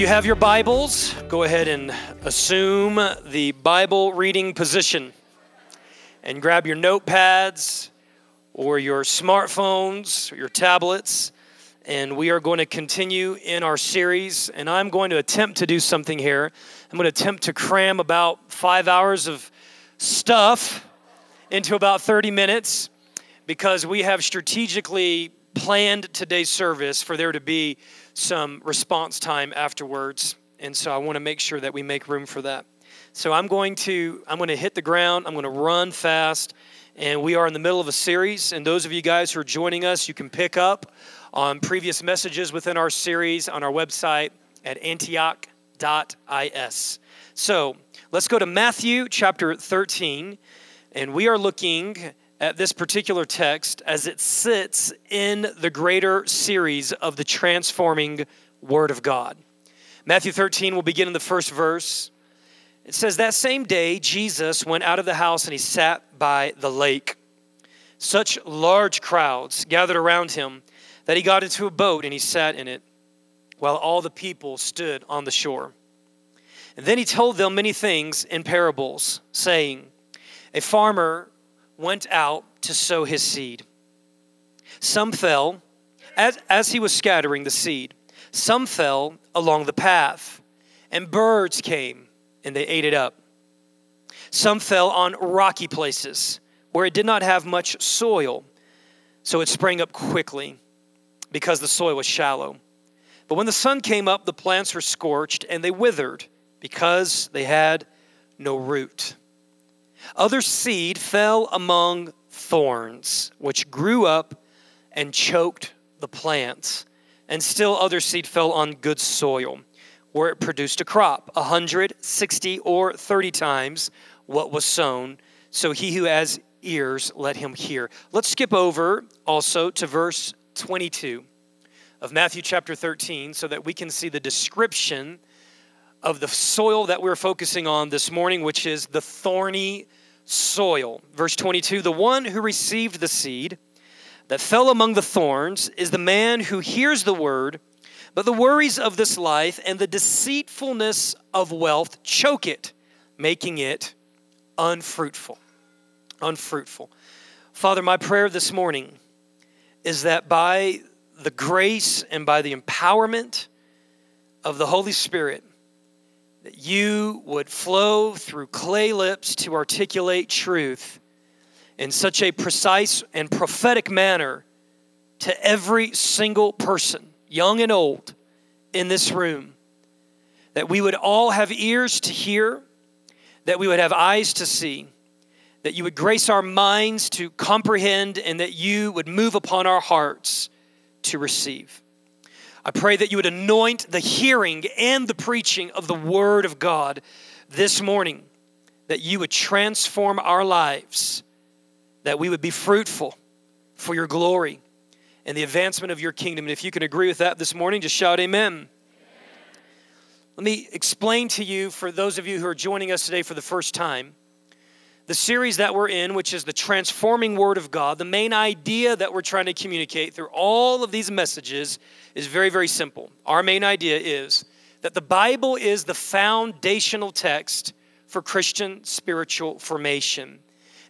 you have your Bibles, go ahead and assume the Bible reading position and grab your notepads or your smartphones, or your tablets, and we are going to continue in our series, and I'm going to attempt to do something here. I'm going to attempt to cram about 5 hours of stuff into about 30 minutes because we have strategically planned today's service for there to be some response time afterwards, and so I want to make sure that we make room for that. So I'm going to hit the ground, I'm going to run fast, and we are in the middle of a series, and those of you guys who are joining us, you can pick up on previous messages within our series on our website at antioch.is. So let's go to Matthew chapter 13, and we are looking at this particular text as it sits in the greater series of the transforming Word of God. Matthew 13 will begin in the first verse. It says, "That same day Jesus went out of the house and he sat by the lake. Such large crowds gathered around him that he got into a boat and he sat in it while all the people stood on the shore. And then he told them many things in parables, saying, a farmer went out to sow his seed. Some fell as he was scattering the seed. Some fell along the path, and birds came and they ate it up. Some fell on rocky places where it did not have much soil, so it sprang up quickly because the soil was shallow. But when the sun came up, the plants were scorched and they withered because they had no root. Other seed fell among thorns, which grew up and choked the plants. And still other seed fell on good soil, where it produced a crop, 160 or 30 times what was sown. So he who has ears, let him hear." Let's skip over also to verse 22 of Matthew chapter 13 so that we can see the description of the soil that we're focusing on this morning, which is the thorny soil. Verse 22, "The one who received the seed that fell among the thorns is the man who hears the word, but the worries of this life and the deceitfulness of wealth choke it, making it unfruitful." Unfruitful. Father, my prayer this morning is that by the grace and by the empowerment of the Holy Spirit, that you would flow through clay lips to articulate truth in such a precise and prophetic manner to every single person, young and old, in this room, that we would all have ears to hear, that we would have eyes to see, that you would grace our minds to comprehend, and that you would move upon our hearts to receive. I pray that you would anoint the hearing and the preaching of the Word of God this morning, that you would transform our lives, that we would be fruitful for your glory and the advancement of your kingdom. And if you can agree with that this morning, just shout amen. Amen. Let me explain to you, for those of you who are joining us today for the first time, the series that we're in, which is the transforming Word of God. The main idea that we're trying to communicate through all of these messages is very, very simple. Our main idea is that the Bible is the foundational text for Christian spiritual formation.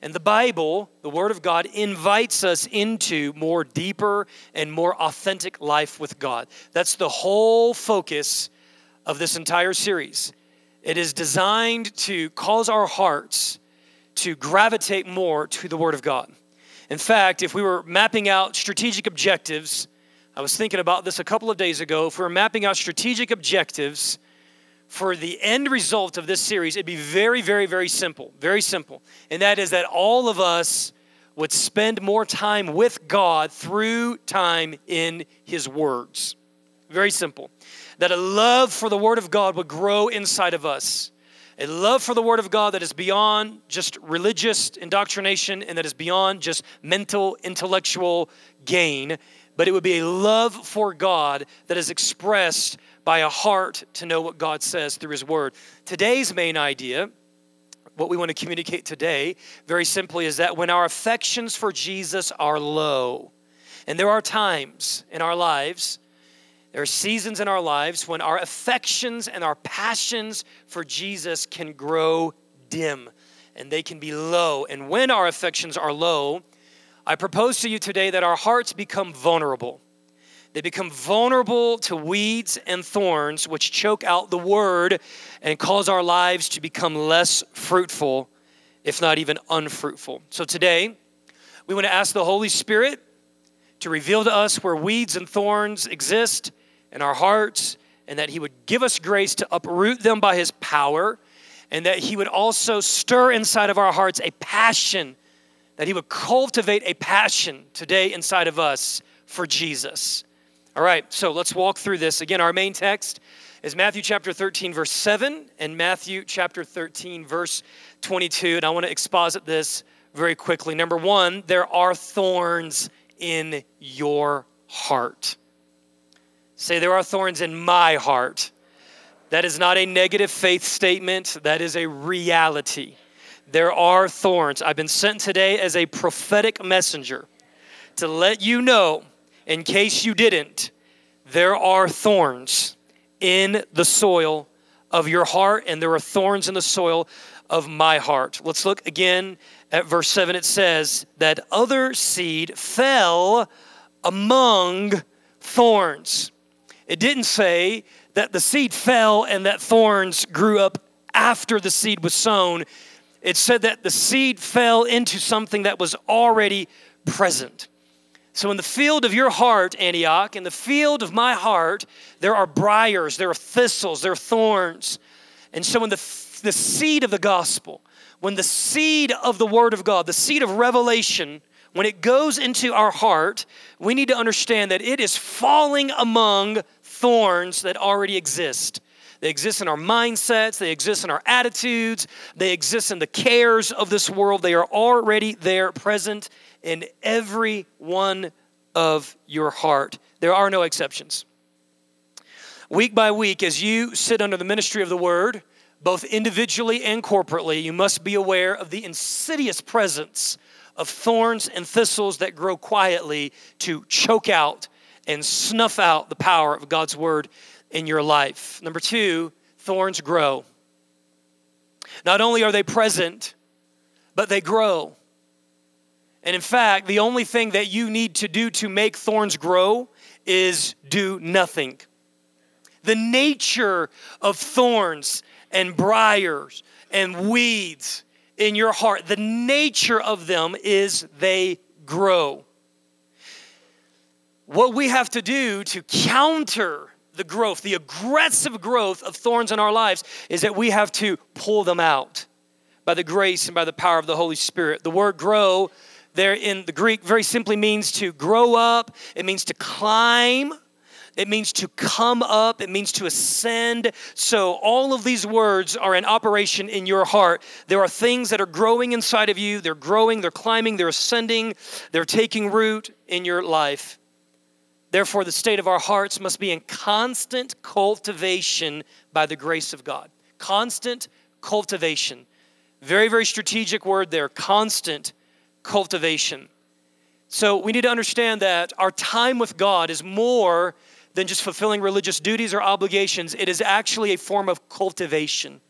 And the Bible, the Word of God, invites us into more deeper and more authentic life with God. That's the whole focus of this entire series. It is designed to cause our hearts to gravitate more to the Word of God. In fact, if we were mapping out strategic objectives, I was thinking about this a couple of days ago, if we were mapping out strategic objectives for the end result of this series, it'd be very, very, very simple, very simple. And that is that all of us would spend more time with God through time in His words. Very simple. That a love for the Word of God would grow inside of us. A love for the Word of God that is beyond just religious indoctrination and that is beyond just mental, intellectual gain, but it would be a love for God that is expressed by a heart to know what God says through His Word. Today's main idea, what we want to communicate today, very simply, is that when our affections for Jesus are low, and there are times in our lives There are seasons in our lives when our affections and our passions for Jesus can grow dim and they can be low. And when our affections are low, I propose to you today that our hearts become vulnerable. They become vulnerable to weeds and thorns, which choke out the word and cause our lives to become less fruitful, if not even unfruitful. So today, we want to ask the Holy Spirit to reveal to us where weeds and thorns exist in our hearts, and that he would give us grace to uproot them by his power, and that he would also stir inside of our hearts a passion, that he would cultivate a passion today inside of us for Jesus. All right, so let's walk through this. Again, our main text is Matthew chapter 13, verse 7, and Matthew chapter 13, verse 22. And I want to exposit this very quickly. Number one, there are thorns in your heart. Say, there are thorns in my heart. That is not a negative faith statement. That is a reality. There are thorns. I've been sent today as a prophetic messenger to let you know, in case you didn't, there are thorns in the soil of your heart, and there are thorns in the soil of my heart. Let's look again at verse 7. It says that other seed fell among thorns. It didn't say that the seed fell and that thorns grew up after the seed was sown. It said that the seed fell into something that was already present. So in the field of your heart, Antioch, in the field of my heart, there are briars, there are thistles, there are thorns. And so in the seed of the gospel, when the seed of the word of God, the seed of revelation, when it goes into our heart, we need to understand that it is falling among thorns that already exist. They exist in our mindsets, they exist in our attitudes, they exist in the cares of this world. They are already there, present in every one of your heart. There are no exceptions. Week by week, as you sit under the ministry of the word, both individually and corporately, you must be aware of the insidious presence of thorns and thistles that grow quietly to choke out and snuff out the power of God's word in your life. Number two, thorns grow. Not only are they present, but they grow. And in fact, the only thing that you need to do to make thorns grow is do nothing. The nature of thorns and briars and weeds in your heart, the nature of them is they grow. What we have to do to counter the growth, the aggressive growth of thorns in our lives, is that we have to pull them out by the grace and by the power of the Holy Spirit. The word grow there in the Greek very simply means to grow up. It means to climb. It means to come up. It means to ascend. So all of these words are in operation in your heart. There are things that are growing inside of you. They're growing, they're climbing, they're ascending, they're taking root in your life. Therefore, the state of our hearts must be in constant cultivation by the grace of God. Constant cultivation. Very, very strategic word there, constant cultivation. So we need to understand that our time with God is more than just fulfilling religious duties or obligations. It is actually a form of cultivation.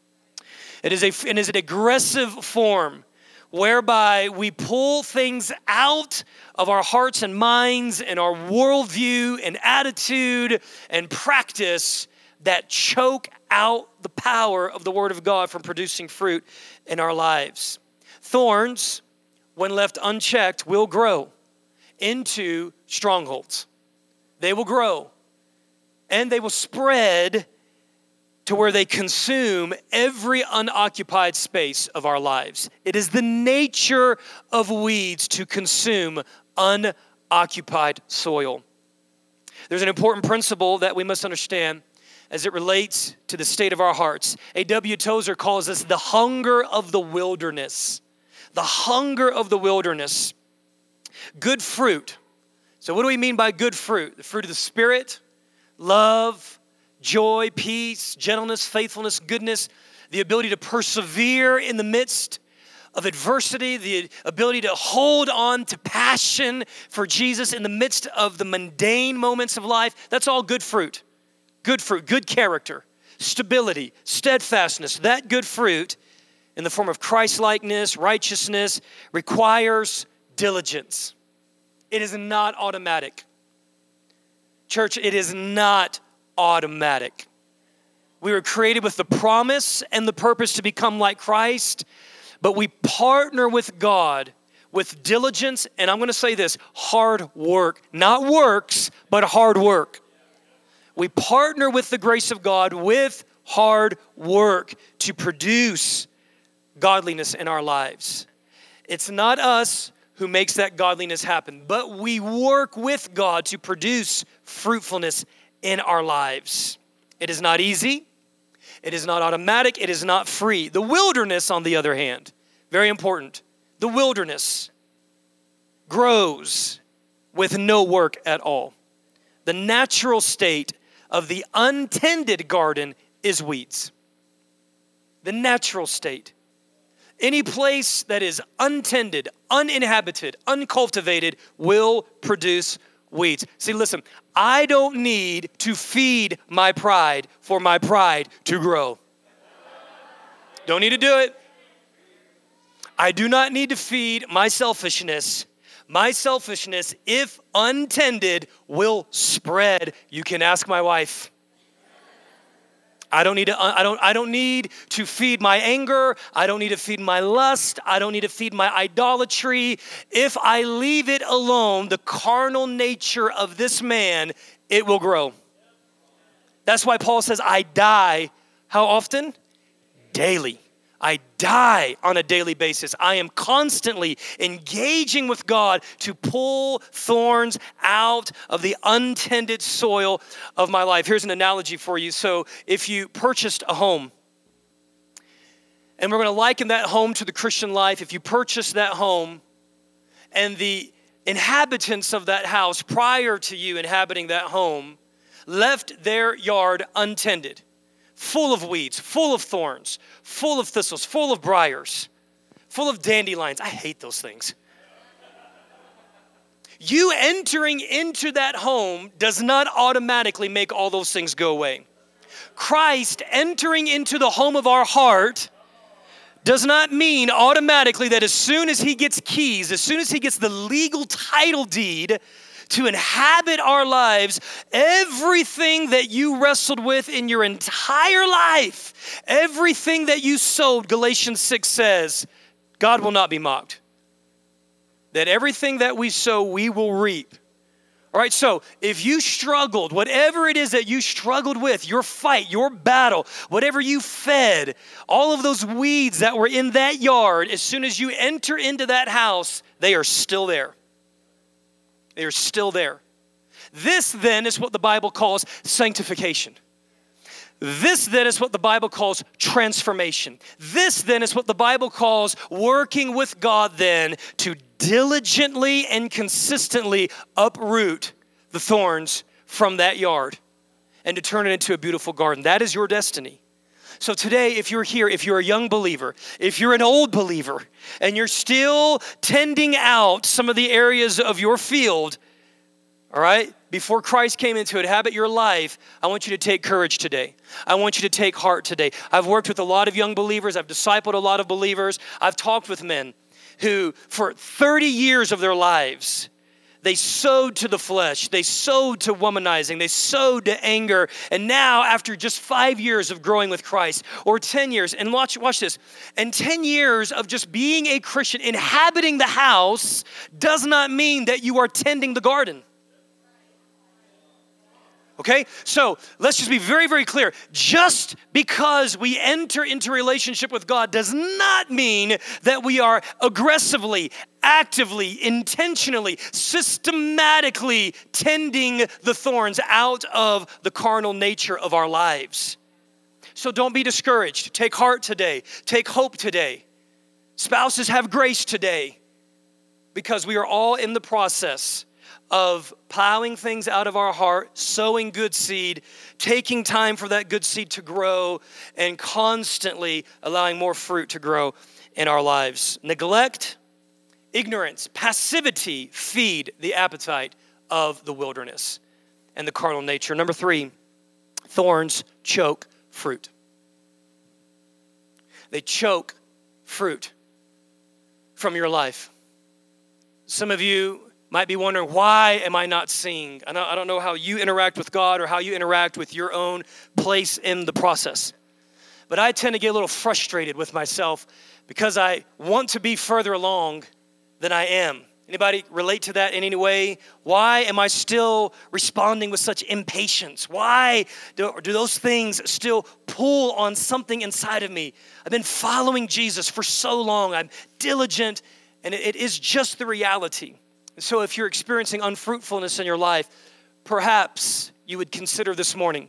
It is an aggressive form whereby we pull things out of our hearts and minds and our worldview and attitude and practice that choke out the power of the word of God from producing fruit in our lives. Thorns, when left unchecked, will grow into strongholds. They will grow and they will spread to where they consume every unoccupied space of our lives. It is the nature of weeds to consume unoccupied soil. There's an important principle that we must understand as it relates to the state of our hearts. A.W. Tozer calls this the hunger of the wilderness. The hunger of the wilderness. Good fruit. So what do we mean by good fruit? The fruit of the Spirit, love, joy, peace, gentleness, faithfulness, goodness, the ability to persevere in the midst of adversity, the ability to hold on to passion for Jesus in the midst of the mundane moments of life. That's all good fruit. Good fruit, good character, stability, steadfastness. That good fruit in the form of Christ-likeness, righteousness, requires diligence. It is not automatic. Church, it is not automatic. We were created with the promise and the purpose to become like Christ, but we partner with God with diligence, and I'm going to say this, hard work. Not works, but hard work. We partner with the grace of God with hard work to produce godliness in our lives. It's not us who makes that godliness happen, but we work with God to produce fruitfulness in our lives. It is not easy. It is not automatic. It is not free. The wilderness, on the other hand, very important. The wilderness grows with no work at all. The natural state of the untended garden is weeds. The natural state. Any place that is untended, uninhabited, uncultivated will produce weeds. See, listen, I don't need to feed my pride for my pride to grow. Don't need to do it. I do not need to feed my selfishness. My selfishness, if untended, will spread. You can ask my wife. I don't need to feed my anger. I don't need to feed my lust. I don't need to feed my idolatry. If I leave it alone, the carnal nature of this man, it will grow. That's why Paul says, I die. How often? Daily. I die on a daily basis. I am constantly engaging with God to pull thorns out of the untended soil of my life. Here's an analogy for you. So if you purchased a home, and we're going to liken that home to the Christian life, if you purchased that home and the inhabitants of that house prior to you inhabiting that home left their yard untended, full of weeds, full of thorns, full of thistles, full of briars, full of dandelions. I hate those things. You entering into that home does not automatically make all those things go away. Christ entering into the home of our heart does not mean automatically that as soon as he gets keys, as soon as he gets the legal title deed to inhabit our lives, everything that you wrestled with in your entire life, everything that you sowed, Galatians 6 says, God will not be mocked. That everything that we sow, we will reap. All right, so if you struggled, whatever it is that you struggled with, your fight, your battle, whatever you fed, all of those weeds that were in that yard, as soon as you enter into that house, they are still there. They are still there. This then is what the Bible calls sanctification. This then is what the Bible calls transformation. This then is what the Bible calls working with God then to diligently and consistently uproot the thorns from that yard and to turn it into a beautiful garden. That is your destiny. So today, if you're here, if you're a young believer, if you're an old believer, and you're still tending out some of the areas of your field, all right, before Christ came in to inhabit your life, I want you to take courage today. I want you to take heart today. I've worked with a lot of young believers. I've discipled a lot of believers. I've talked with men who, for 30 years of their lives, they sowed to the flesh. They sowed to womanizing. They sowed to anger. And now, after just 5 years of growing with Christ, or 10 years, and watch this, and 10 years of just being a Christian, inhabiting the house does not mean that you are tending the garden. Okay, so let's just be very, very clear. Just because we enter into relationship with God does not mean that we are aggressively, actively, intentionally, systematically tending the thorns out of the carnal nature of our lives. So don't be discouraged. Take heart today. Take hope today. Spouses, have grace today because we are all in the process of plowing things out of our heart, sowing good seed, taking time for that good seed to grow, and constantly allowing more fruit to grow in our lives. Neglect, ignorance, passivity feed the appetite of the wilderness and the carnal nature. Number three, thorns choke fruit. They choke fruit from your life. Some of you might be wondering, why am I not seeing? I don't know how you interact with God or how you interact with your own place in the process. But I tend to get a little frustrated with myself because I want to be further along than I am. Anybody relate to that in any way? Why am I still responding with such impatience? Why do those things still pull on something inside of me? I've been following Jesus for so long. I'm diligent, and it is just the reality. So if you're experiencing unfruitfulness in your life, perhaps you would consider this morning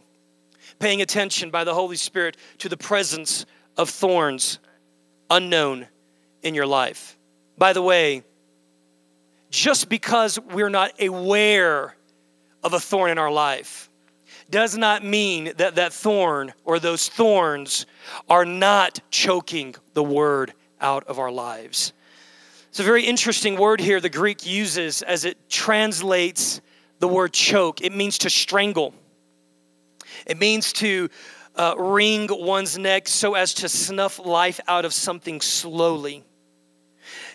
paying attention by the Holy Spirit to the presence of thorns unknown in your life. By the way, just because we're not aware of a thorn in our life does not mean that that thorn or those thorns are not choking the word out of our lives. It's a very interesting word here the Greek uses as it translates the word choke. It means to strangle. It means to wring one's neck so as to snuff life out of something slowly.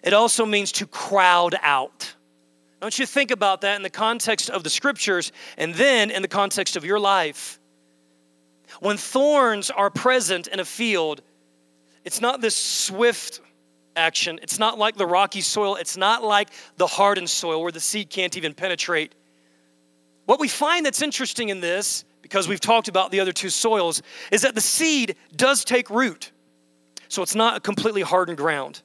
It also means to crowd out. I want you to think about that in the context of the scriptures and then in the context of your life. When thorns are present in a field, it's not this swift action. It's not like the rocky soil. It's not like the hardened soil where the seed can't even penetrate. What we find that's interesting in this, because we've talked about the other two soils, is that the seed does take root. So it's not a completely hardened ground.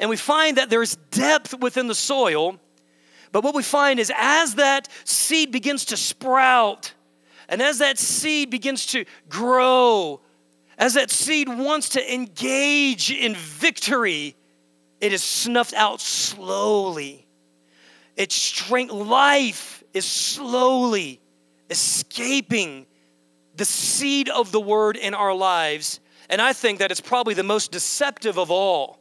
And we find that there's depth within the soil, but what we find is as that seed begins to sprout, and as that seed begins to grow, as that seed wants to engage in victory, it is snuffed out slowly. Its strength, life is slowly escaping the seed of the word in our lives. And I think that it's probably the most deceptive of all.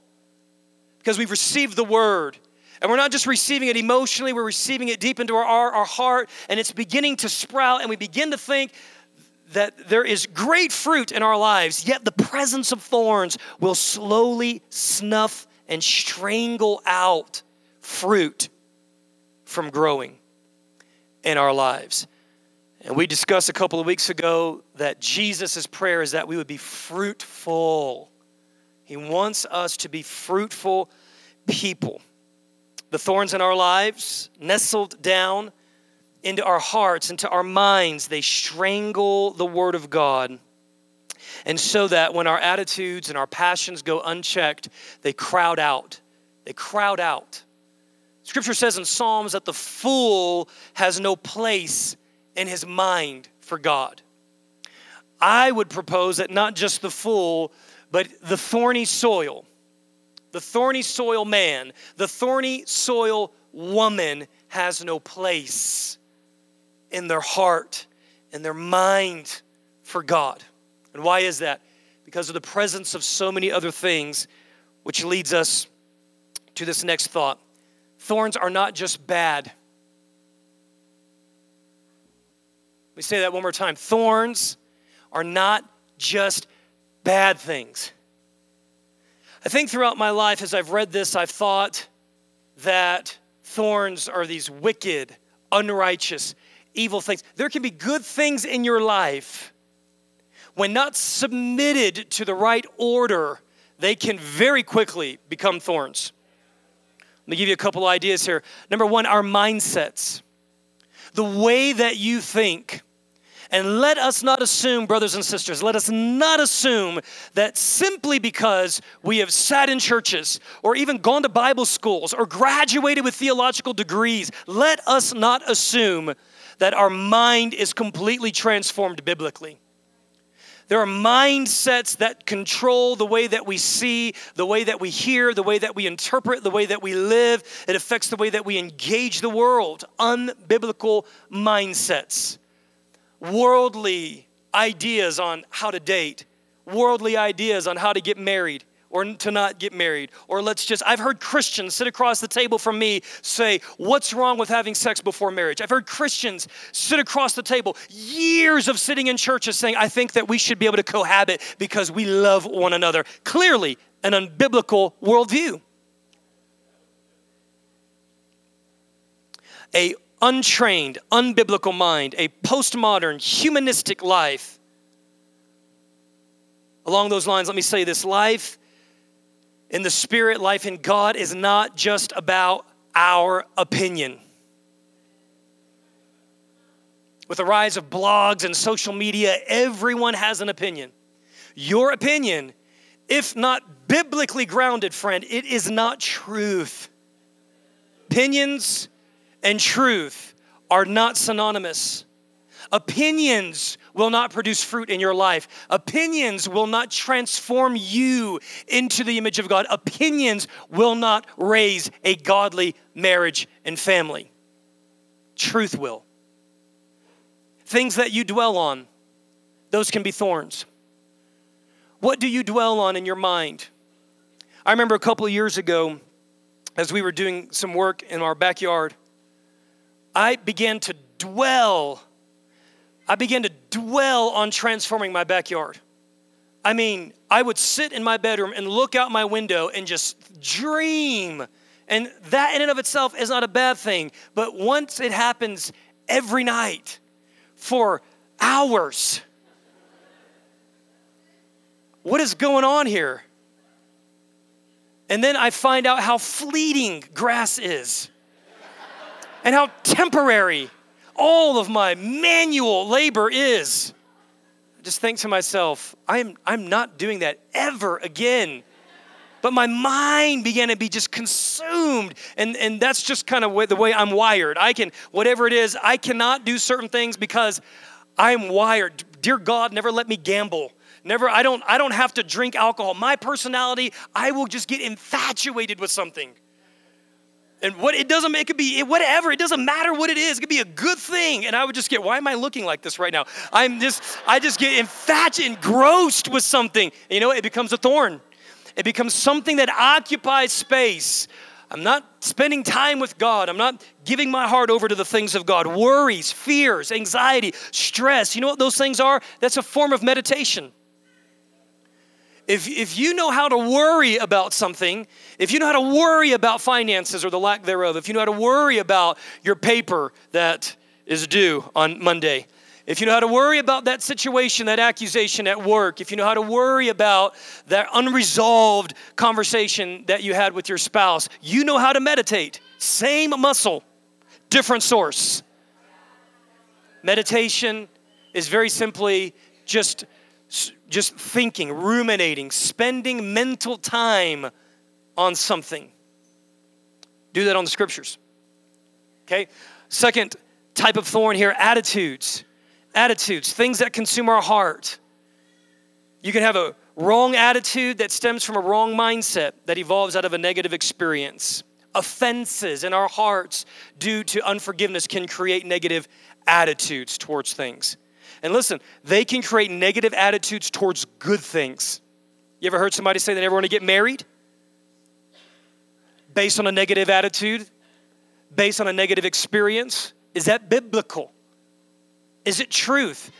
Because we've received the word. And we're not just receiving it emotionally, we're receiving it deep into our heart. And it's beginning to sprout. And we begin to think that there is great fruit in our lives. Yet the presence of thorns will slowly snuff and strangle out fruit from growing in our lives. And we discussed a couple of weeks ago that Jesus' prayer is that we would be fruitful. He wants us to be fruitful people. The thorns in our lives, nestled down into our hearts, into our minds, they strangle the word of God. And so that when our attitudes and our passions go unchecked, they crowd out. They crowd out. Scripture says in Psalms that the fool has no place in his mind for God. I would propose that not just the fool, but the thorny soil man, the thorny soil woman has no place in their heart, in their mind for God. And why is that? Because of the presence of so many other things, which leads us to this next thought. Thorns are not just bad. Let me say that one more time. Thorns are not just bad things. I think throughout my life, as I've read this, I've thought that thorns are these wicked, unrighteous, evil things. There can be good things in your life. When not submitted to the right order, they can very quickly become thorns. Let me give you a couple ideas here. Number one, our mindsets. The way that you think. And let us not assume, brothers and sisters, let us not assume that simply because we have sat in churches or even gone to Bible schools or graduated with theological degrees, let us not assume that our mind is completely transformed biblically. There are mindsets that control the way that we see, the way that we hear, the way that we interpret, the way that we live. It affects the way that we engage the world. Unbiblical mindsets. Worldly ideas on how to date. Worldly ideas on how to get married or to not get married. Or I've heard Christians sit across the table from me say, what's wrong with having sex before marriage? I've heard Christians sit across the table, years of sitting in churches saying, I think that we should be able to cohabit because we love one another. Clearly, an unbiblical worldview. A untrained, unbiblical mind, a postmodern, humanistic life. Along those lines, let me say this, life in the Spirit, life in God is not just about our opinion. With the rise of blogs and social media, everyone has an opinion. Your opinion, if not biblically grounded, friend, it is not truth. Opinions and truth are not synonymous. Opinions will not produce fruit in your life. Opinions will not transform you into the image of God. Opinions will not raise a godly marriage and family. Truth will. Things that you dwell on, those can be thorns. What do you dwell on in your mind? I remember a couple of years ago, as we were doing some work in our backyard, I began to dwell on transforming my backyard. I mean, I would sit in my bedroom and look out my window and just dream. And that in and of itself is not a bad thing. But once it happens every night for hours, what is going on here? And then I find out how fleeting grass is and how temporary all of my manual labor is. I just think to myself, I'm not doing that ever again. But my mind began to be just consumed. And that's just kind of the way I'm wired. I cannot do certain things because I'm wired. Dear God, never let me gamble. I don't have to drink alcohol. My personality, I will just get infatuated with something. And it doesn't matter what it is. It could be a good thing. And I would just get, why am I looking like this right now? I just get infatuated, engrossed with something. You know, it becomes a thorn. It becomes something that occupies space. I'm not spending time with God. I'm not giving my heart over to the things of God. Worries, fears, anxiety, stress. You know what those things are? That's a form of meditation. If you know how to worry about something, if you know how to worry about finances or the lack thereof, if you know how to worry about your paper that is due on Monday, if you know how to worry about that situation, that accusation at work, if you know how to worry about that unresolved conversation that you had with your spouse, you know how to meditate. Same muscle, different source. Meditation is very simply just thinking, ruminating, spending mental time on something. Do that on the scriptures. Okay? Second type of thorn here, attitudes. Attitudes, things that consume our heart. You can have a wrong attitude that stems from a wrong mindset that evolves out of a negative experience. Offenses in our hearts due to unforgiveness can create negative attitudes towards things. And listen, they can create negative attitudes towards good things. You ever heard somebody say they never want to get married? Based on a negative attitude? Based on a negative experience? Is that biblical? Is it truth?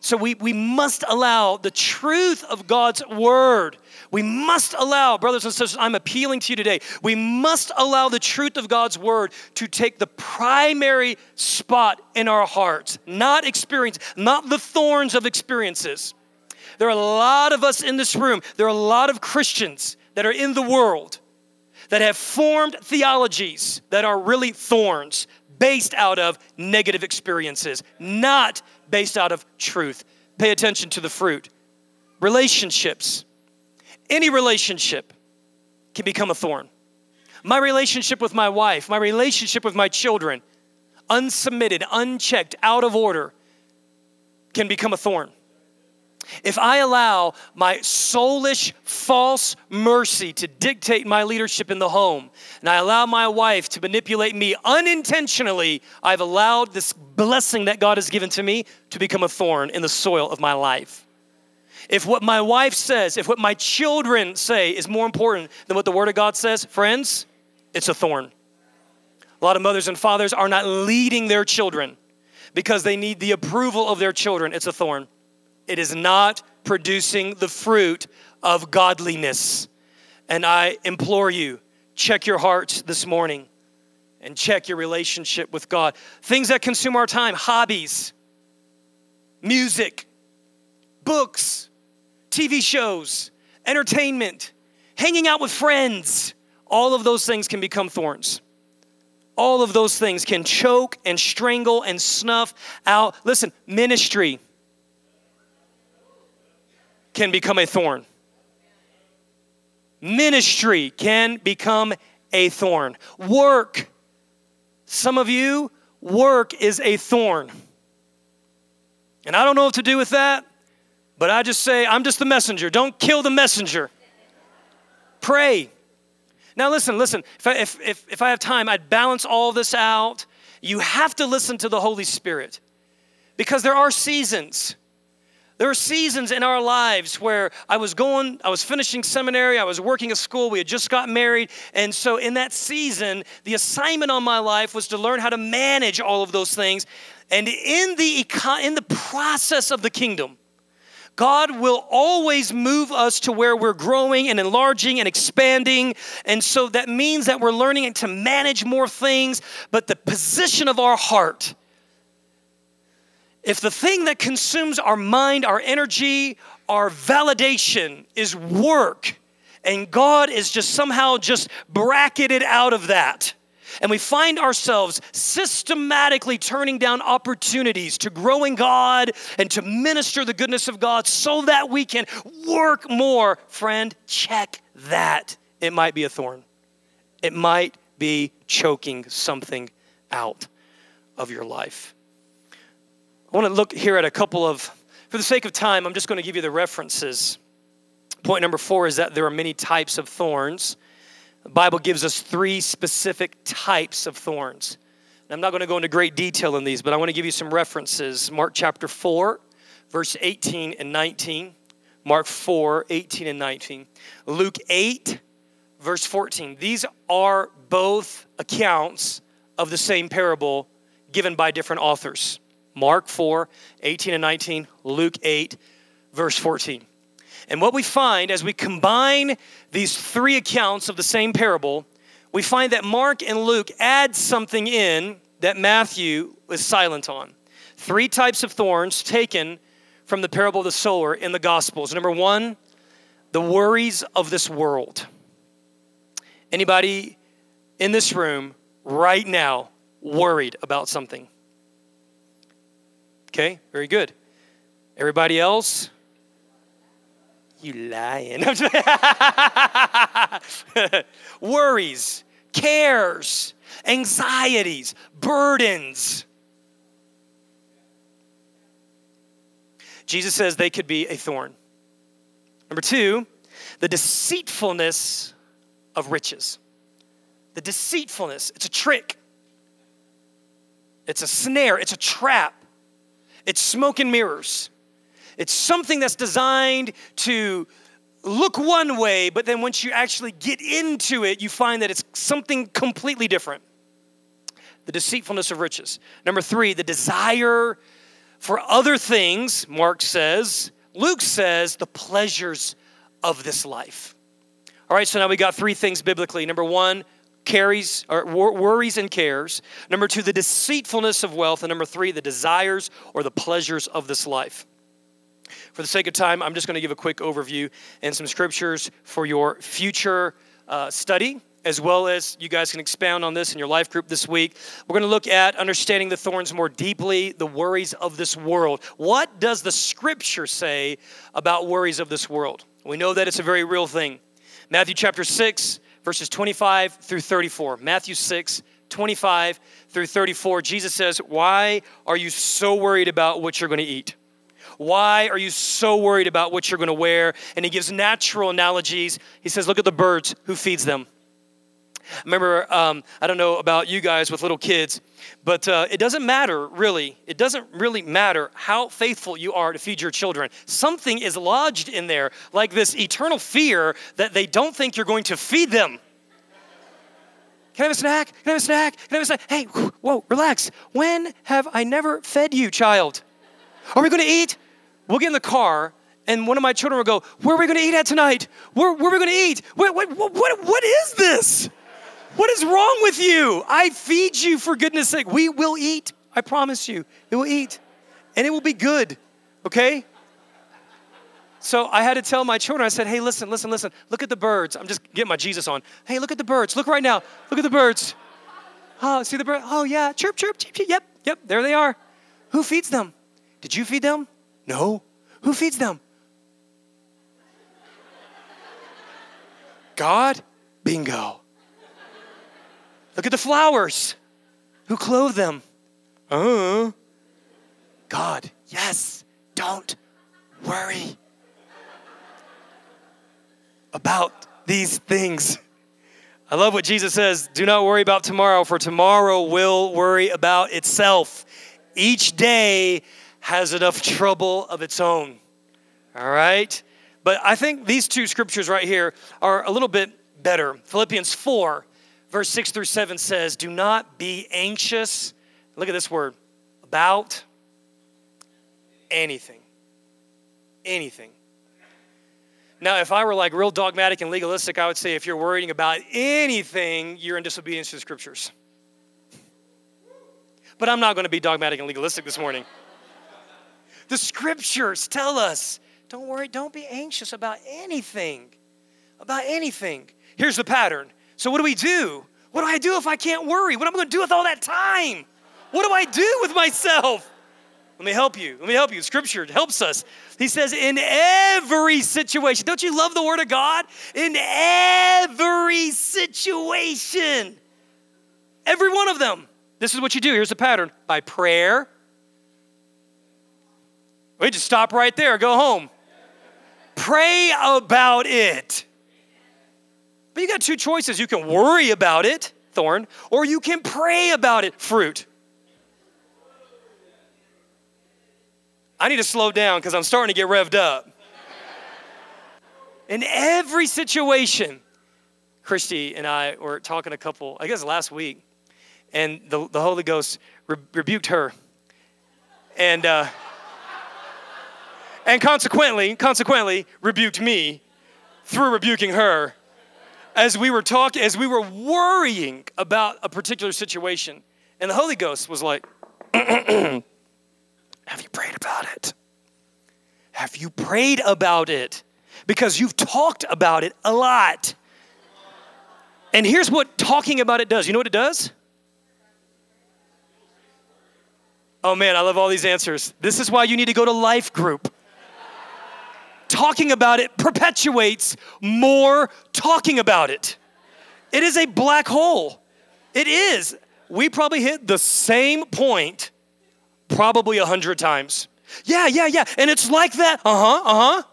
So we must allow the truth of God's word. We must allow, brothers and sisters, I'm appealing to you today. We must allow the truth of God's word to take the primary spot in our hearts, not experience, not the thorns of experiences. There are a lot of us in this room. There are a lot of Christians that are in the world that have formed theologies that are really thorns based out of negative experiences, not based out of truth. Pay attention to the fruit. Relationships. Any relationship can become a thorn. My relationship with my wife, my relationship with my children, unsubmitted, unchecked, out of order, can become a thorn. If I allow my soulish, false mercy to dictate my leadership in the home, and I allow my wife to manipulate me unintentionally, I've allowed this blessing that God has given to me to become a thorn in the soil of my life. If what my wife says, if what my children say is more important than what the Word of God says, friends, it's a thorn. A lot of mothers and fathers are not leading their children because they need the approval of their children. It's a thorn. It is not producing the fruit of godliness. And I implore you, check your hearts this morning and check your relationship with God. Things that consume our time, hobbies, music, books, TV shows, entertainment, hanging out with friends, all of those things can become thorns. All of those things can choke and strangle and snuff out. Listen, ministry can become a thorn. Ministry can become a thorn. Work. Some of you, work is a thorn. And I don't know what to do with that, but I just say, I'm just the messenger. Don't kill the messenger. Pray. Now listen, if I have time, I'd balance all this out. You have to listen to the Holy Spirit because there are seasons. There were seasons in our lives where I was finishing seminary, I was working at school, we had just got married. And so in that season, the assignment on my life was to learn how to manage all of those things. And in the process of the kingdom, God will always move us to where we're growing and enlarging and expanding. And so that means that we're learning to manage more things, but the position of our heart. If the thing that consumes our mind, our energy, our validation is work, and God is just somehow just bracketed out of that, and we find ourselves systematically turning down opportunities to grow in God and to minister the goodness of God so that we can work more, friend, check that. It might be a thorn. It might be choking something out of your life. I want to look here at a couple of, for the sake of time, I'm just going to give you the references. Point number 4 is that there are many types of thorns. The Bible gives us 3 specific types of thorns. And I'm not going to go into great detail in these, but I want to give you some references. Mark chapter 4, verse 18 and 19. Mark 4, 18 and 19. Luke 8, verse 14. These are both accounts of the same parable given by different authors. Mark 4, 18 and 19, Luke 8, verse 14. And what we find as we combine these 3 accounts of the same parable, we find that Mark and Luke add something in that Matthew was silent on. 3 types of thorns taken from the parable of the sower in the Gospels. Number 1, the worries of this world. Anybody in this room right now worried about something? Okay, very good. Everybody else? You lying. Worries, cares, anxieties, burdens. Jesus says they could be a thorn. Number 2, the deceitfulness of riches. The deceitfulness, it's a trick. It's a snare, it's a trap. It's smoke and mirrors. It's something that's designed to look one way, but then once you actually get into it, you find that it's something completely different. The deceitfulness of riches. Number 3, the desire for other things, Mark says. Luke says, the pleasures of this life. All right, so now we got 3 things biblically. Number 1, worries and cares. Number 2, the deceitfulness of wealth. And number 3, the desires or the pleasures of this life. For the sake of time, I'm just going to give a quick overview and some scriptures for your future study, as well as you guys can expound on this in your life group this week. We're going to look at understanding the thorns more deeply, the worries of this world. What does the scripture say about worries of this world? We know that it's a very real thing. Matthew chapter 6, verses 25 through 34. Matthew 6, 25 through 34. Jesus says, why are you so worried about what you're going to eat? Why are you so worried about what you're going to wear? And he gives natural analogies. He says, look at the birds, who feeds them. I remember, I don't know about you guys with little kids, but it doesn't matter, really. It doesn't really matter how faithful you are to feed your children. Something is lodged in there, like this eternal fear that they don't think you're going to feed them. Can I have a snack? Can I have a snack? Can I have a snack? Hey, whoa, relax. When have I never fed you, child? Are we going to eat? We'll get in the car, and one of my children will go, where are we going to eat at tonight? Where are we going to eat? What is this? What is wrong with you? I feed you, for goodness sake. We will eat. I promise you. It will eat. And it will be good. Okay? So I had to tell my children, I said, hey, listen. Look at the birds. I'm just getting my Jesus on. Hey, look at the birds. Look right now. Look at the birds. Oh, see the bird? Oh, yeah. Chirp, chirp, chirp, chirp. Yep. There they are. Who feeds them? Did you feed them? No. Who feeds them? God? Bingo. Look at the flowers. Who clothed them? God. Yes. Don't worry about these things. I love what Jesus says. Do not worry about tomorrow, for tomorrow will worry about itself. Each day has enough trouble of its own. All right? But I think these two scriptures right here are a little bit better. Philippians 4 Verse 6-7 says, do not be anxious. Look at this word, about anything. Anything. Now, if I were like real dogmatic and legalistic, I would say if you're worrying about anything, you're in disobedience to the scriptures. But I'm not going to be dogmatic and legalistic this morning. The scriptures tell us, don't worry, don't be anxious about anything. About anything. Here's the pattern. So what do we do? What do I do if I can't worry? What am I going to do with all that time? What do I do with myself? Let me help you. Scripture helps us. He says, in every situation. Don't you love the word of God? In every situation. Every one of them. This is what you do. Here's the pattern. By prayer. We just stop right there. Go home. Pray about it. But you got two choices. You can worry about it, thorn, or you can pray about it, fruit. I need to slow down because I'm starting to get revved up. In every situation, Christy and I were talking a couple, I guess last week, and the Holy Ghost rebuked her. And consequently, rebuked me through rebuking her. As we were worrying about a particular situation, and the Holy Ghost was like, have you prayed about it? Have you prayed about it? Because you've talked about it a lot. And here's what talking about it does. You know what it does? Oh man, I love all these answers. This is why you need to go to life group. Talking about it perpetuates more talking about it. It is a black hole. It is. We probably hit the same point probably 100 times. Yeah. And it's like that.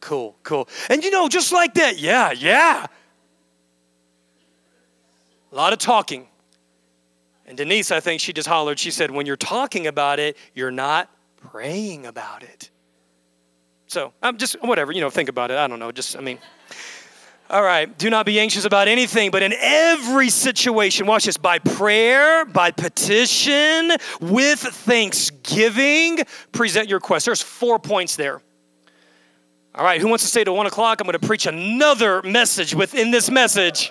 Cool. And just like that. Yeah. A lot of talking. And Denise, I think she just hollered. She said, when you're talking about it, you're not praying about it. So I'm just, whatever, think about it. I don't know. All right. Do not be anxious about anything, but in every situation, watch this, by prayer, by petition, with thanksgiving, present your requests. There's 4 points there. All right. Who wants to stay till 1:00? I'm going to preach another message within this message.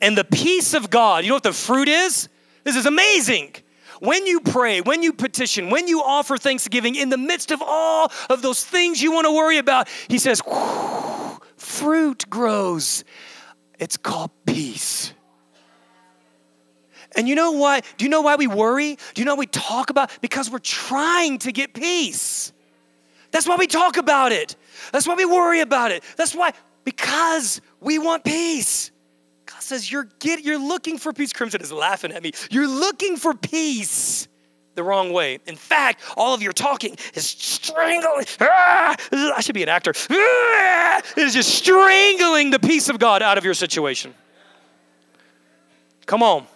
And the peace of God, you know what the fruit is? This is amazing. When you pray, when you petition, when you offer thanksgiving, in the midst of all of those things you want to worry about, he says, fruit grows. It's called peace. And you know why? Do you know why we worry? Do you know why we talk about? Because we're trying to get peace. That's why we talk about it. That's why we worry about it. That's why, because we want peace. God says, you're looking for peace. Crimson is laughing at me. You're looking for peace. the wrong way. In fact, all of your talking is strangling. I should be an actor. It is just strangling the peace of God out of your situation. Come on.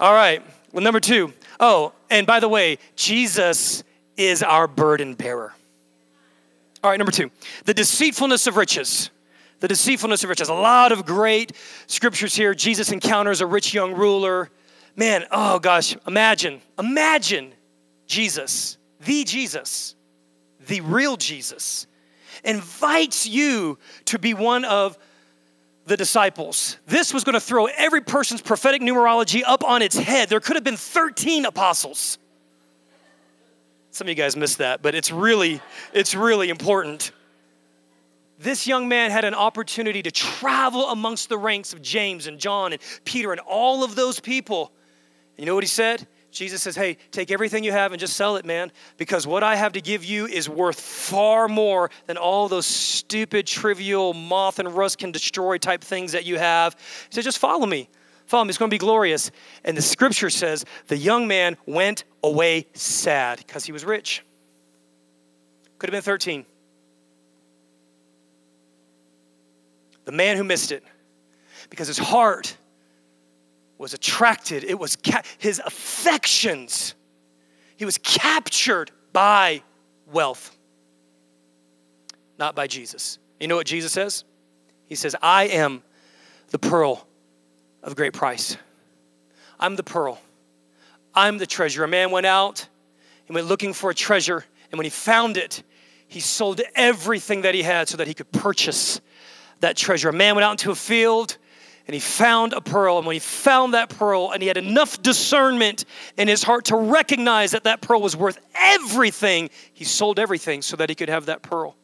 All right. Well, number two. Oh, and by the way, Jesus is our burden bearer. All right, number two. The deceitfulness of riches. The deceitfulness of riches. A lot of great scriptures here. Jesus encounters a rich young ruler. Man, oh gosh, imagine Jesus, the real Jesus, invites you to be one of the disciples. This was going to throw every person's prophetic numerology up on its head. There could have been 13 apostles. Some of you guys missed that, but it's really important. This young man had an opportunity to travel amongst the ranks of James and John and Peter and all of those people. And you know what he said? Jesus says, hey, take everything you have and just sell it, man, because what I have to give you is worth far more than all those stupid, trivial, moth and rust can destroy type things that you have. He said, just follow me. Follow me. It's going to be glorious. And the scripture says the young man went away sad because he was rich. Could have been 13. The man who missed it, because his heart was attracted. It was his affections. He was captured by wealth, not by Jesus. You know what Jesus says? He says, I am the pearl of great price. I'm the pearl. I'm the treasure. A man went out and went looking for a treasure. And when he found it, he sold everything that he had so that he could purchase that treasure. A man went out into a field and he found a pearl. And when he found that pearl and he had enough discernment in his heart to recognize that that pearl was worth everything, he sold everything so that he could have that pearl.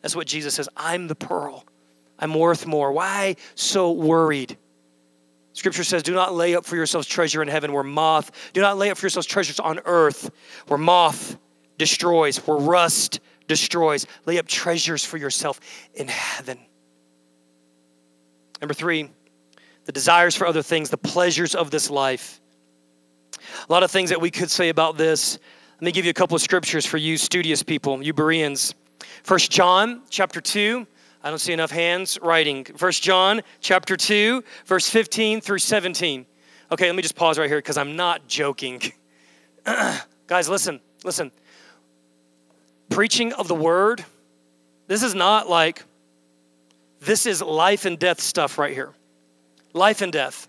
That's what Jesus says. I'm the pearl. I'm worth more. Why so worried? Scripture says, do not lay up for yourselves treasure in heaven where moth, do not lay up for yourselves treasures on earth where moth destroys, where rust destroys. Lay up treasures for yourself in heaven. Number three, the desires for other things, the pleasures of this life. A lot of things that we could say about this. Let me give you a couple of scriptures for you studious people, you Bereans. First John chapter 2. I don't see enough hands writing. First John chapter 2, verse 15 through 17. Okay, let me just pause right here because I'm not joking. Guys, listen. Preaching of the word, this is life and death stuff right here. Life and death,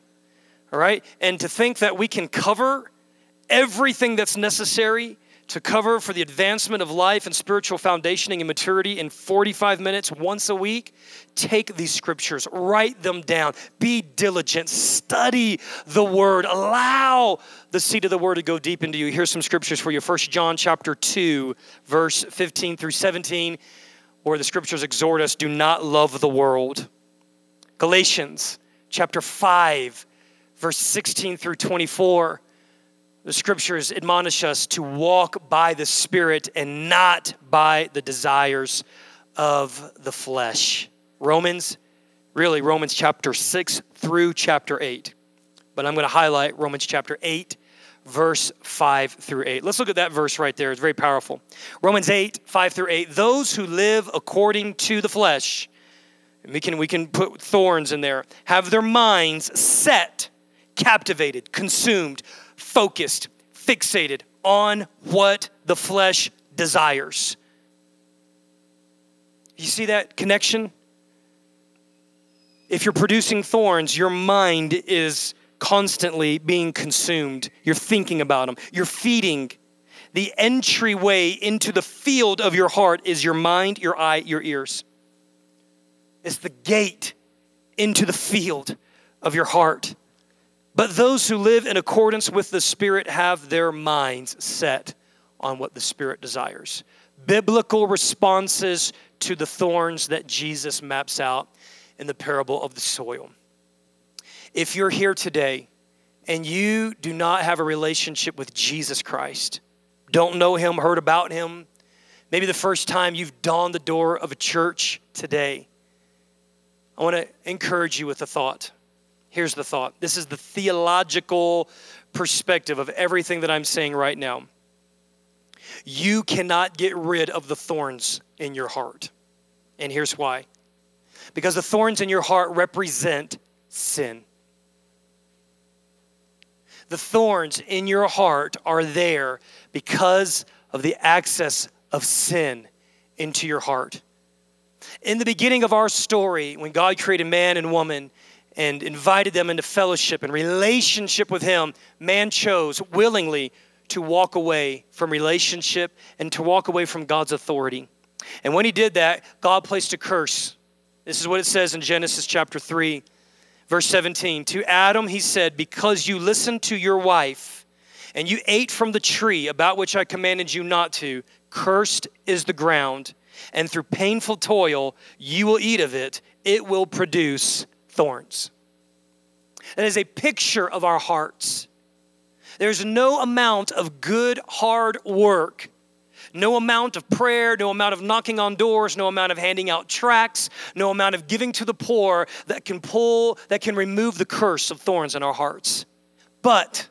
all right? And to think that we can cover everything that's necessary to cover for the advancement of life and spiritual foundationing and maturity in 45 minutes once a week, take these scriptures, write them down, be diligent, study the word, allow the seed of the word to go deep into you. Here's some scriptures for you. First John chapter 2, verse 15 through 17. Or the scriptures exhort us, do not love the world. Galatians chapter 5, verse 16 through 24. The scriptures admonish us to walk by the Spirit and not by the desires of the flesh. Romans chapter 6 through chapter 8. But I'm going to highlight Romans chapter 8, verse 5 through 8. Let's look at that verse right there. It's very powerful. Romans 8, 5 through 8. Those who live according to the flesh, and we can put thorns in there, have their minds set, captivated, consumed, focused, fixated on what the flesh desires. You see that connection? If you're producing thorns, your mind is constantly being consumed. You're thinking about them. You're feeding. The entryway into the field of your heart is your mind, your eye, your ears. It's the gate into the field of your heart. But those who live in accordance with the Spirit have their minds set on what the Spirit desires. Biblical responses to the thorns that Jesus maps out in the parable of the soil. If you're here today and you do not have a relationship with Jesus Christ, don't know him, heard about him, maybe the first time you've dawned the door of a church today, I want to encourage you with a thought. Here's the thought. This is the theological perspective of everything that I'm saying right now. You cannot get rid of the thorns in your heart. And here's why. Because the thorns in your heart represent sin. The thorns in your heart are there because of the access of sin into your heart. In the beginning of our story, when God created man and woman and invited them into fellowship and relationship with him, man chose willingly to walk away from relationship and to walk away from God's authority. And when he did that, God placed a curse. This is what it says in Genesis chapter 3, verse 17. To Adam, he said, because you listened to your wife and you ate from the tree about which I commanded you not to, cursed is the ground, and through painful toil you will eat of it. It will produce thorns. That is a picture of our hearts. There's no amount of good, hard work, no amount of prayer, no amount of knocking on doors, no amount of handing out tracts, no amount of giving to the poor that can remove the curse of thorns in our hearts. But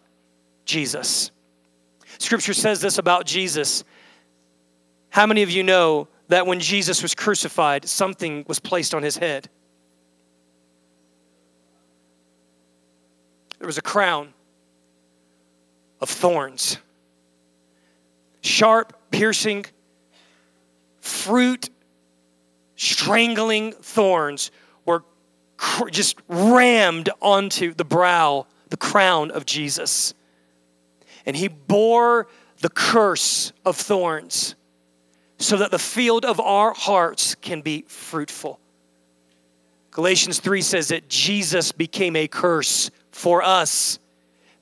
Jesus. Scripture says this about Jesus. How many of you know that when Jesus was crucified, something was placed on his head? There was a crown of thorns. Sharp, piercing, fruit, strangling thorns were just rammed onto the brow, the crown of Jesus. And he bore the curse of thorns so that the field of our hearts can be fruitful. Galatians 3 says that Jesus became a curse for us,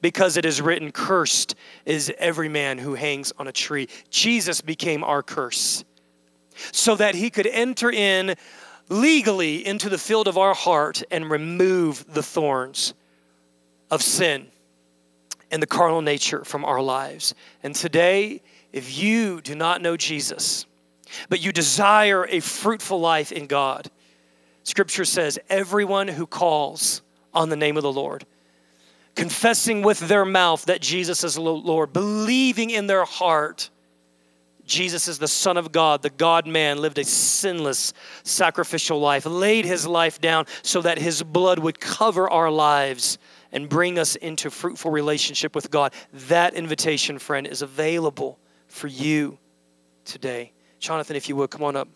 because it is written, cursed is every man who hangs on a tree. Jesus became our curse so that he could enter in legally into the field of our heart and remove the thorns of sin and the carnal nature from our lives. And today, if you do not know Jesus, but you desire a fruitful life in God, Scripture says everyone who calls on the name of the Lord, confessing with their mouth that Jesus is Lord, believing in their heart Jesus is the Son of God, the God-man, lived a sinless, sacrificial life, laid his life down so that his blood would cover our lives and bring us into fruitful relationship with God. That invitation, friend, is available for you today. Jonathan, if you would, come on up.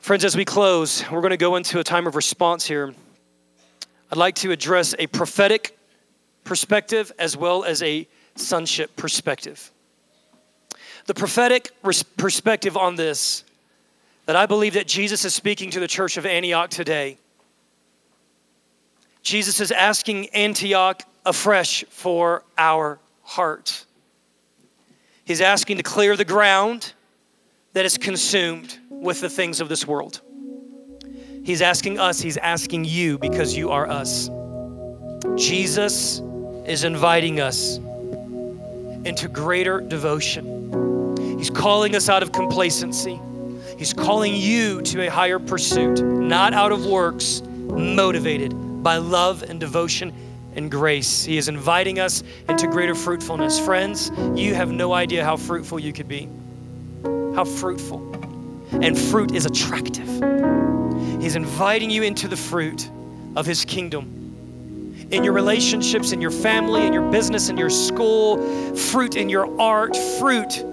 Friends, as we close, we're going to go into a time of response here. I'd like to address a prophetic perspective as well as a sonship perspective. The prophetic perspective on this, that I believe that Jesus is speaking to the church of Antioch today. Jesus is asking Antioch afresh for our heart. He's asking to clear the ground that is consumed with the things of this world. He's asking us, he's asking you, because you are us. Jesus is inviting us into greater devotion. He's calling us out of complacency. He's calling you to a higher pursuit, not out of works, motivated by love and devotion and grace. He is inviting us into greater fruitfulness. Friends, you have no idea how fruitful you could be. How fruitful. And fruit is attractive. He's inviting you into the fruit of his kingdom. In your relationships, in your family, in your business, in your school, fruit in your art, fruit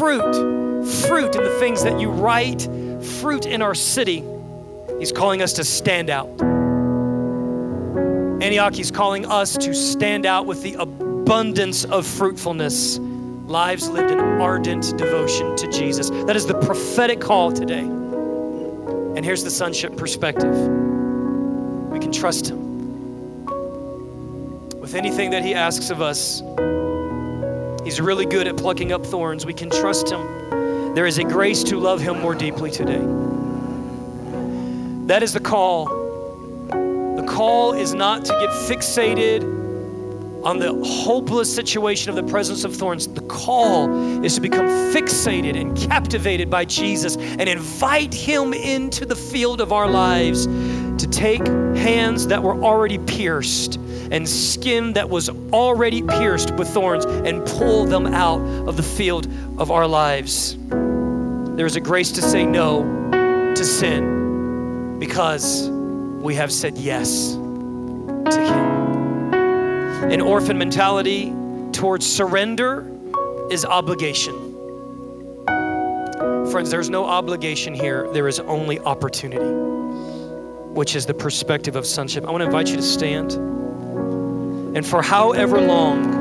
in the things that you write, fruit in our city. He's calling us to stand out. Antioch, he's calling us to stand out with the abundance of fruitfulness, lives lived in ardent devotion to Jesus. That is the prophetic call today. And here's the sonship perspective. We can trust him. With anything that he asks of us, he's really good at plucking up thorns. We can trust him. There is a grace to love him more deeply today. That is the call. The call is not to get fixated on the hopeless situation of the presence of thorns. The call is to become fixated and captivated by Jesus and invite him into the field of our lives to take hands that were already pierced and skin that was already pierced with thorns and pull them out of the field of our lives. There is a grace to say no to sin because we have said yes to Him. An orphan mentality towards surrender is obligation. Friends, there's no obligation here. There is only opportunity, which is the perspective of sonship. I want to invite you to stand. And for however long,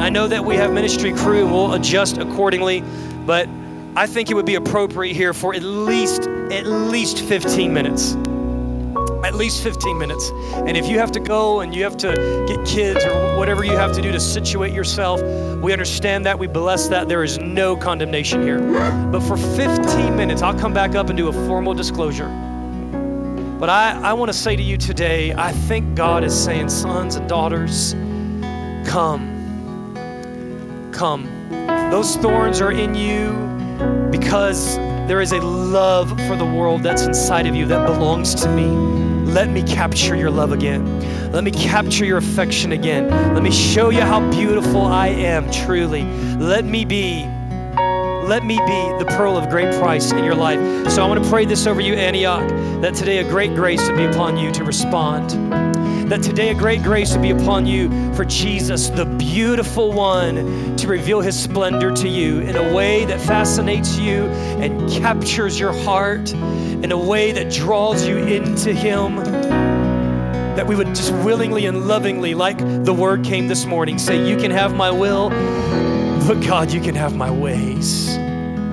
I know that we have ministry crew and we'll adjust accordingly, but I think it would be appropriate here for at least 15 minutes. At least 15 minutes. And if you have to go and you have to get kids or whatever you have to do to situate yourself, we understand that. We bless that. There is no condemnation here. But for 15 minutes, I'll come back up and do a formal disclosure. But I want to say to you today, I think God is saying, sons and daughters, come. Come. Those thorns are in you because there is a love for the world that's inside of you that belongs to me. Let me capture your love again. Let me capture your affection again. Let me show you how beautiful I am, truly. Let me be the pearl of great price in your life. So I want to pray this over you, Antioch, that today a great grace would be upon you to respond. That today a great grace would be upon you for Jesus, the beautiful one, to reveal His splendor to you in a way that fascinates you and captures your heart, in a way that draws you into Him. That we would just willingly and lovingly, like the word came this morning, say, you can have my will, but God, you can have my ways.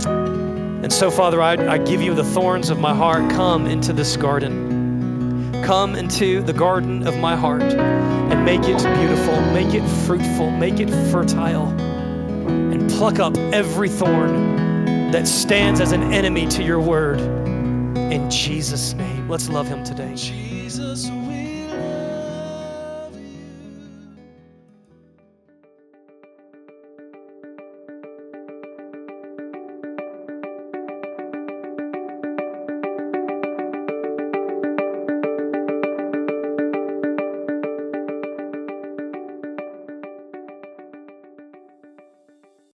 And so, Father, I give you the thorns of my heart. Come into this garden. Come into the garden of my heart and make it beautiful, make it fruitful, make it fertile, and pluck up every thorn that stands as an enemy to your word. In Jesus' name, let's love Him today. Jesus, we